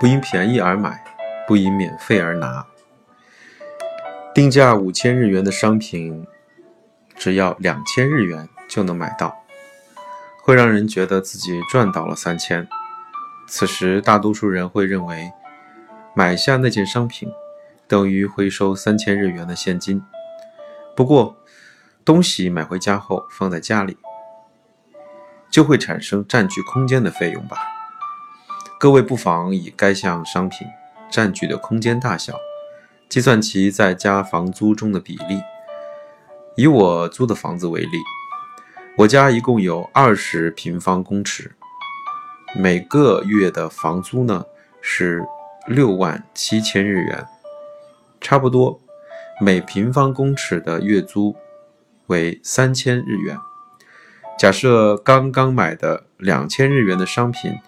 不因便宜而买，不因免费而拿。定价5000日元的商品，只要2000日元就能买到，会让人觉得自己赚到了3000。此时，大多数人会认为，买下那件商品等于回收3000日元的现金。不过，东西买回家后放在家里，就会产生占据空间的费用吧。各位不妨以该项商品占据的空间大小，计算其在家房租中的比例。以我租的房子为例，我家一共有20平方公尺，每个月的房租呢是67000日元，差不多每平方公尺的月租为3000日元。假设刚刚买的2000日元的商品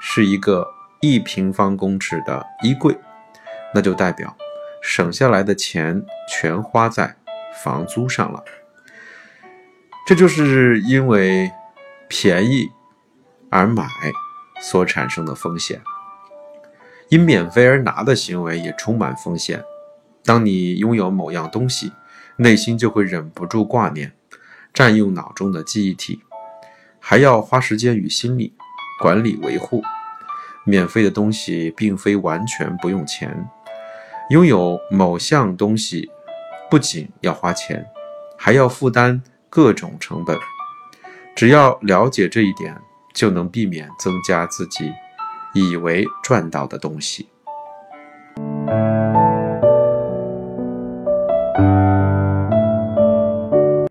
是一个1平方公尺的衣柜，那就代表省下来的钱全花在房租上了。这就是因为便宜而买所产生的风险。因免费而拿的行为也充满风险。当你拥有某样东西，内心就会忍不住挂念，占用脑中的记忆体，还要花时间与心力管理维护。免费的东西并非完全不用钱，拥有某项东西不仅要花钱，还要负担各种成本。只要了解这一点，就能避免增加自己以为赚到的东西。